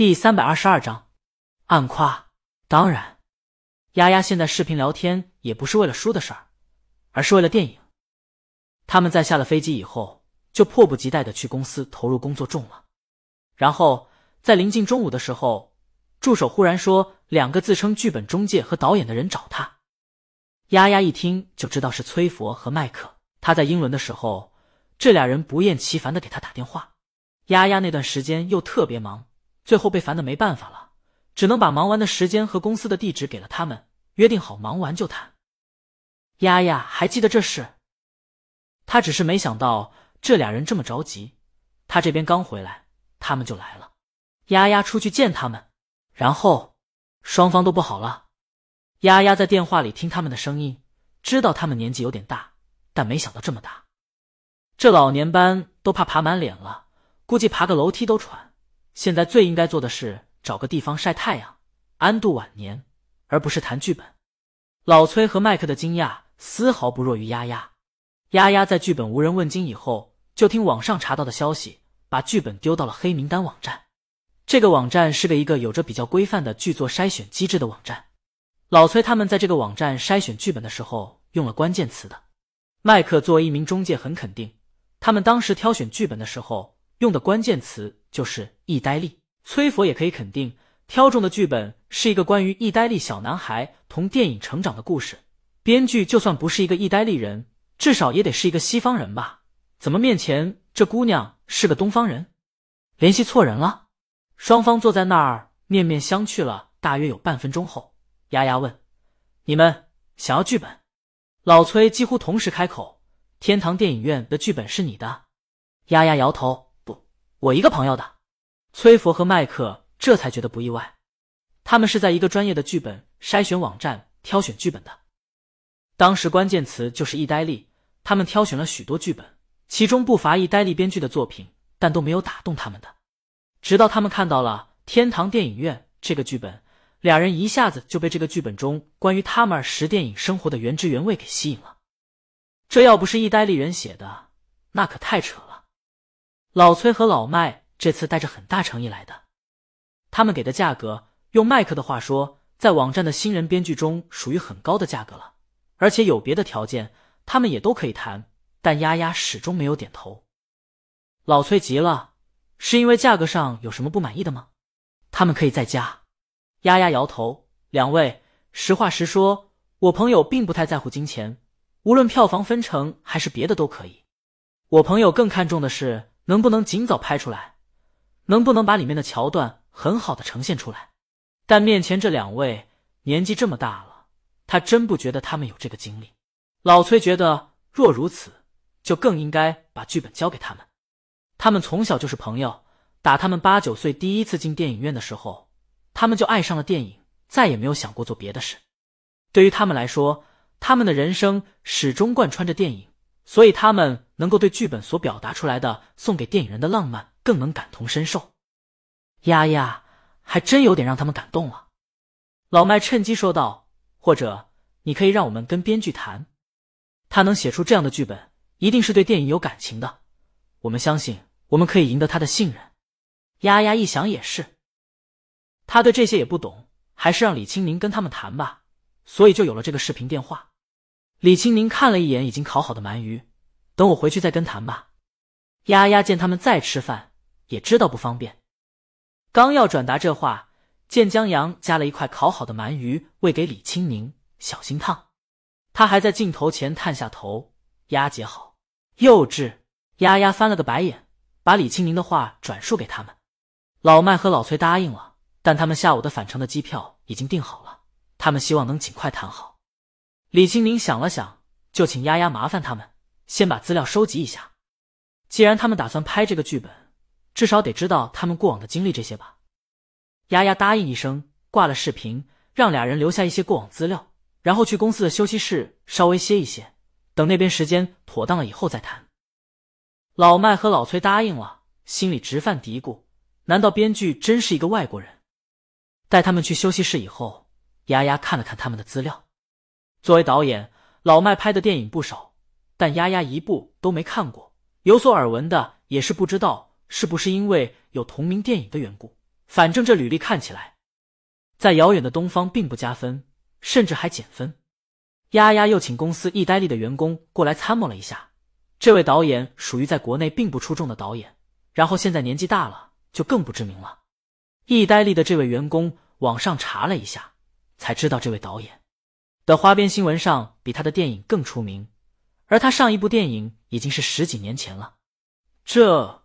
第322章暗夸。当然，丫丫现在视频聊天也不是为了书的事儿，而是为了电影。他们在下了飞机以后，就迫不及待地去公司投入工作中了。然后在临近中午的时候，助手忽然说两个自称剧本中介和导演的人找他。丫丫一听就知道是崔佛和麦克。他在英伦的时候，这俩人不厌其烦地给他打电话。丫丫那段时间又特别忙，最后被烦得没办法了，只能把忙完的时间和公司的地址给了他们，约定好忙完就谈。丫丫还记得这事，她只是没想到这俩人这么着急，她这边刚回来，他们就来了。丫丫出去见他们，然后双方都不好了。丫丫在电话里听他们的声音，知道他们年纪有点大，但没想到这么大。这老年斑都怕爬满脸了，估计爬个楼梯都喘。现在最应该做的是找个地方晒太阳，安度晚年，而不是谈剧本。老崔和麦克的惊讶丝毫不弱于丫丫。丫丫在剧本无人问津以后，就听网上查到的消息，把剧本丢到了黑名单网站。这个网站是一个有着比较规范的剧作筛选机制的网站。老崔他们在这个网站筛选剧本的时候用了关键词的。麦克作为一名中介很肯定，他们当时挑选剧本的时候用的关键词就是意呆力。崔佛也可以肯定，挑中的剧本是一个关于意呆力小男孩同电影成长的故事。编剧就算不是一个意呆力人，至少也得是一个西方人吧？怎么面前这姑娘是个东方人？联系错人了？双方坐在那儿面面相觑了大约有半分钟后，丫丫问：“你们想要剧本？”老崔几乎同时开口：“天堂电影院的剧本是你的？”丫丫摇头：“不，我一个朋友的。”崔佛和麦克这才觉得不意外，他们是在一个专业的剧本筛选网站挑选剧本的。当时关键词就是意呆力，他们挑选了许多剧本，其中不乏意呆力编剧的作品，但都没有打动他们的。直到他们看到了天堂电影院这个剧本，俩人一下子就被这个剧本中关于他们儿时电影生活的原汁原味给吸引了。这要不是意呆力人写的，那可太扯了。老崔和老麦这次带着很大诚意来的，他们给的价格，用麦克的话说，在网站的新人编剧中属于很高的价格了，而且有别的条件，他们也都可以谈，但丫丫始终没有点头。老崔急了，是因为价格上有什么不满意的吗？他们可以再加。丫丫摇头，两位，实话实说，我朋友并不太在乎金钱，无论票房分成还是别的都可以。我朋友更看重的是能不能尽早拍出来，能不能把里面的桥段很好的呈现出来。但面前这两位年纪这么大了，他真不觉得他们有这个精力。老崔觉得若如此，就更应该把剧本交给他们。他们从小就是朋友，打他们8、9岁第一次进电影院的时候，他们就爱上了电影，再也没有想过做别的事。对于他们来说，他们的人生始终贯穿着电影，所以他们能够对剧本所表达出来的送给电影人的浪漫更能感同身受。丫丫还真有点让他们感动了。老麦趁机说道：“或者你可以让我们跟编剧谈，他能写出这样的剧本，一定是对电影有感情的，我们相信我们可以赢得他的信任。”丫丫一想也是，他对这些也不懂，还是让李青宁跟他们谈吧，所以就有了这个视频电话。李青宁看了一眼已经烤好的鳗鱼：“等我回去再跟谈吧。”丫丫见他们再吃饭，也知道不方便，刚要转达这话，见江阳加了一块烤好的鳗鱼喂给李青宁，小心烫。他还在镜头前探下头：“丫姐好。”幼稚。丫丫翻了个白眼，把李青宁的话转述给他们。老麦和老崔答应了，但他们下午的返程的机票已经订好了，他们希望能尽快谈好。李青宁想了想，就请丫丫麻烦他们先把资料收集一下，既然他们打算拍这个剧本，至少得知道他们过往的经历这些吧。丫丫答应一声，挂了视频，让俩人留下一些过往资料，然后去公司的休息室稍微歇一歇，等那边时间妥当了以后再谈。老麦和老崔答应了，心里直犯嘀咕，难道编剧真是一个外国人？带他们去休息室以后，丫丫看了看他们的资料。作为导演，老麦拍的电影不少，但丫丫一部都没看过，有所耳闻的也是不知道是不是因为有同名电影的缘故，反正这履历看起来，在遥远的东方并不加分，甚至还减分。丫丫又请公司一呆立的员工过来参谋了一下，这位导演属于在国内并不出众的导演，然后现在年纪大了，就更不知名了。一呆立的这位员工网上查了一下，才知道这位导演的花边新闻上比他的电影更出名，而他上一部电影已经是十几年前了。这，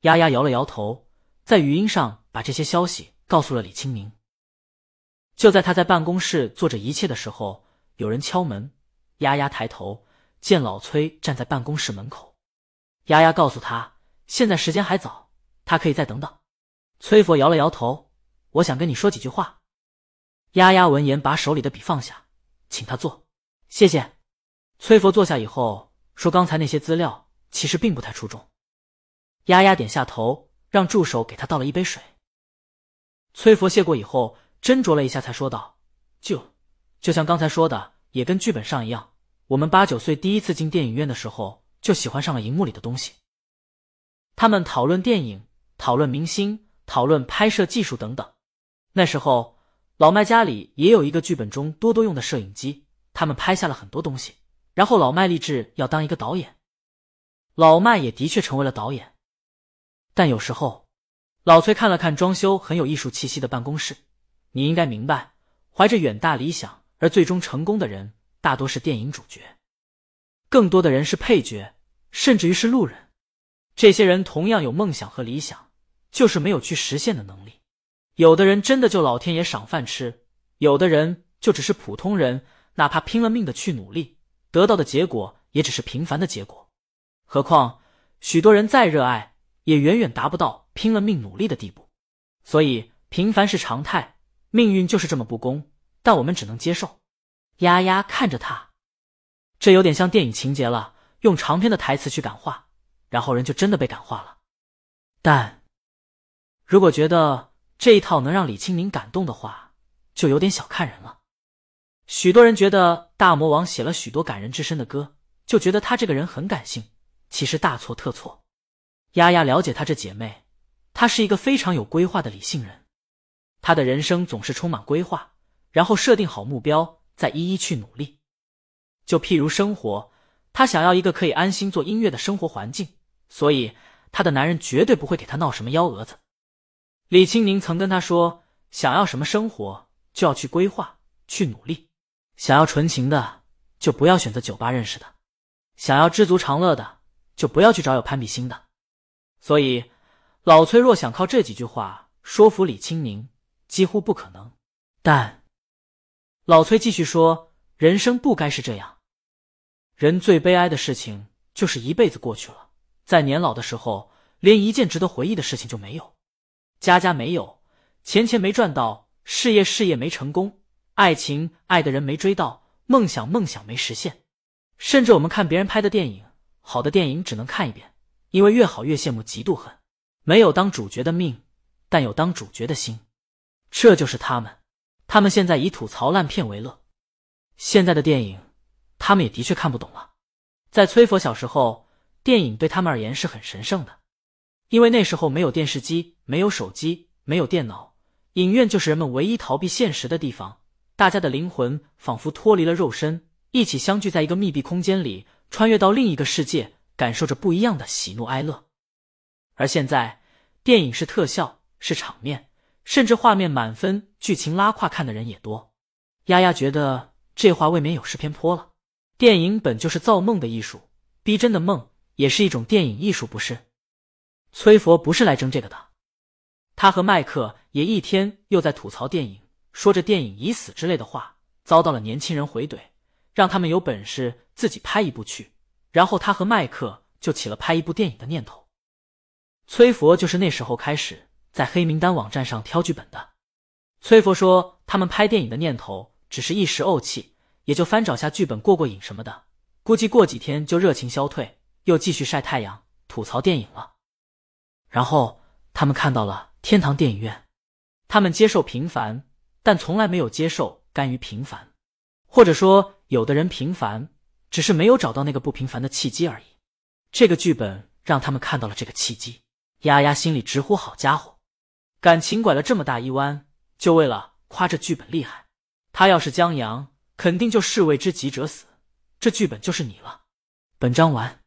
丫丫摇了摇头，在语音上把这些消息告诉了李清明。就在他在办公室做着一切的时候，有人敲门，丫丫抬头，见老崔站在办公室门口。丫丫告诉他，现在时间还早，他可以再等等。崔佛摇了摇头，我想跟你说几句话。丫丫闻言把手里的笔放下，请他坐。谢谢。崔佛坐下以后，说刚才那些资料其实并不太出众。丫丫点下头，让助手给他倒了一杯水。崔佛谢过以后，斟酌了一下才说道，就像刚才说的，也跟剧本上一样，我们8、9岁第一次进电影院的时候，就喜欢上了荧幕里的东西。他们讨论电影，讨论明星，讨论拍摄技术等等。那时候，老麦家里也有一个剧本中多多用的摄影机，他们拍下了很多东西，然后老麦立志要当一个导演。老麦也的确成为了导演。但有时候，老崔看了看装修很有艺术气息的办公室，你应该明白，怀着远大理想而最终成功的人，大多是电影主角，更多的人是配角，甚至于是路人。这些人同样有梦想和理想，就是没有去实现的能力。有的人真的就老天爷赏饭吃，有的人就只是普通人，哪怕拼了命的去努力，得到的结果也只是平凡的结果。何况，许多人再热爱，也远远达不到拼了命努力的地步。所以，平凡是常态，命运就是这么不公。但我们只能接受。丫丫看着他，这有点像电影情节了，用长篇的台词去感化，然后人就真的被感化了。但如果觉得这一套能让李清明感动的话，就有点小看人了。许多人觉得大魔王写了许多感人至深的歌，就觉得他这个人很感性，其实大错特错。丫丫了解她这姐妹，她是一个非常有规划的理性人，她的人生总是充满规划，然后设定好目标，再一一去努力。就譬如生活，她想要一个可以安心做音乐的生活环境，所以她的男人绝对不会给她闹什么幺蛾子。李清明曾跟她说，想要什么生活，就要去规划，去努力。想要纯情的，就不要选择酒吧认识的；想要知足常乐的，就不要去找有攀比心的。所以，老崔若想靠这几句话说服李清明，几乎不可能。但老崔继续说，人生不该是这样。人最悲哀的事情就是一辈子过去了，在年老的时候，连一件值得回忆的事情就没有。家没有，钱没赚到，事业没成功，爱情爱的人没追到，梦想没实现。甚至我们看别人拍的电影，好的电影只能看一遍，因为越好越羡慕嫉妒恨。没有当主角的命，但有当主角的心。这就是他们现在以吐槽烂片为乐，现在的电影他们也的确看不懂了。在崔佛小时候，电影对他们而言是很神圣的，因为那时候没有电视机，没有手机，没有电脑，影院就是人们唯一逃避现实的地方。大家的灵魂仿佛脱离了肉身，一起相聚在一个密闭空间里，穿越到另一个世界，感受着不一样的喜怒哀乐。而现在，电影是特效，是场面，甚至画面满分，剧情拉胯，看的人也多。丫丫觉得这话未免有失偏颇了。电影本就是造梦的艺术，逼真的梦也是一种电影艺术，不是？崔佛不是来争这个的。他和麦克也一天又在吐槽电影，说着电影已死之类的话，遭到了年轻人回怼，让他们有本事自己拍一部去。然后他和麦克就起了拍一部电影的念头。崔佛就是那时候开始在黑名单网站上挑剧本的。崔佛说，他们拍电影的念头只是一时怄气，也就翻找下剧本过过瘾什么的，估计过几天就热情消退，又继续晒太阳吐槽电影了。然后他们看到了天堂电影院，他们接受平凡，但从来没有接受甘于平凡。或者说，有的人平凡，只是没有找到那个不平凡的契机而已。这个剧本让他们看到了这个契机。丫丫心里直呼好家伙，感情拐了这么大一弯，就为了夸这剧本厉害。他要是江阳，肯定就士为知己者死，这剧本就是你了。本章完。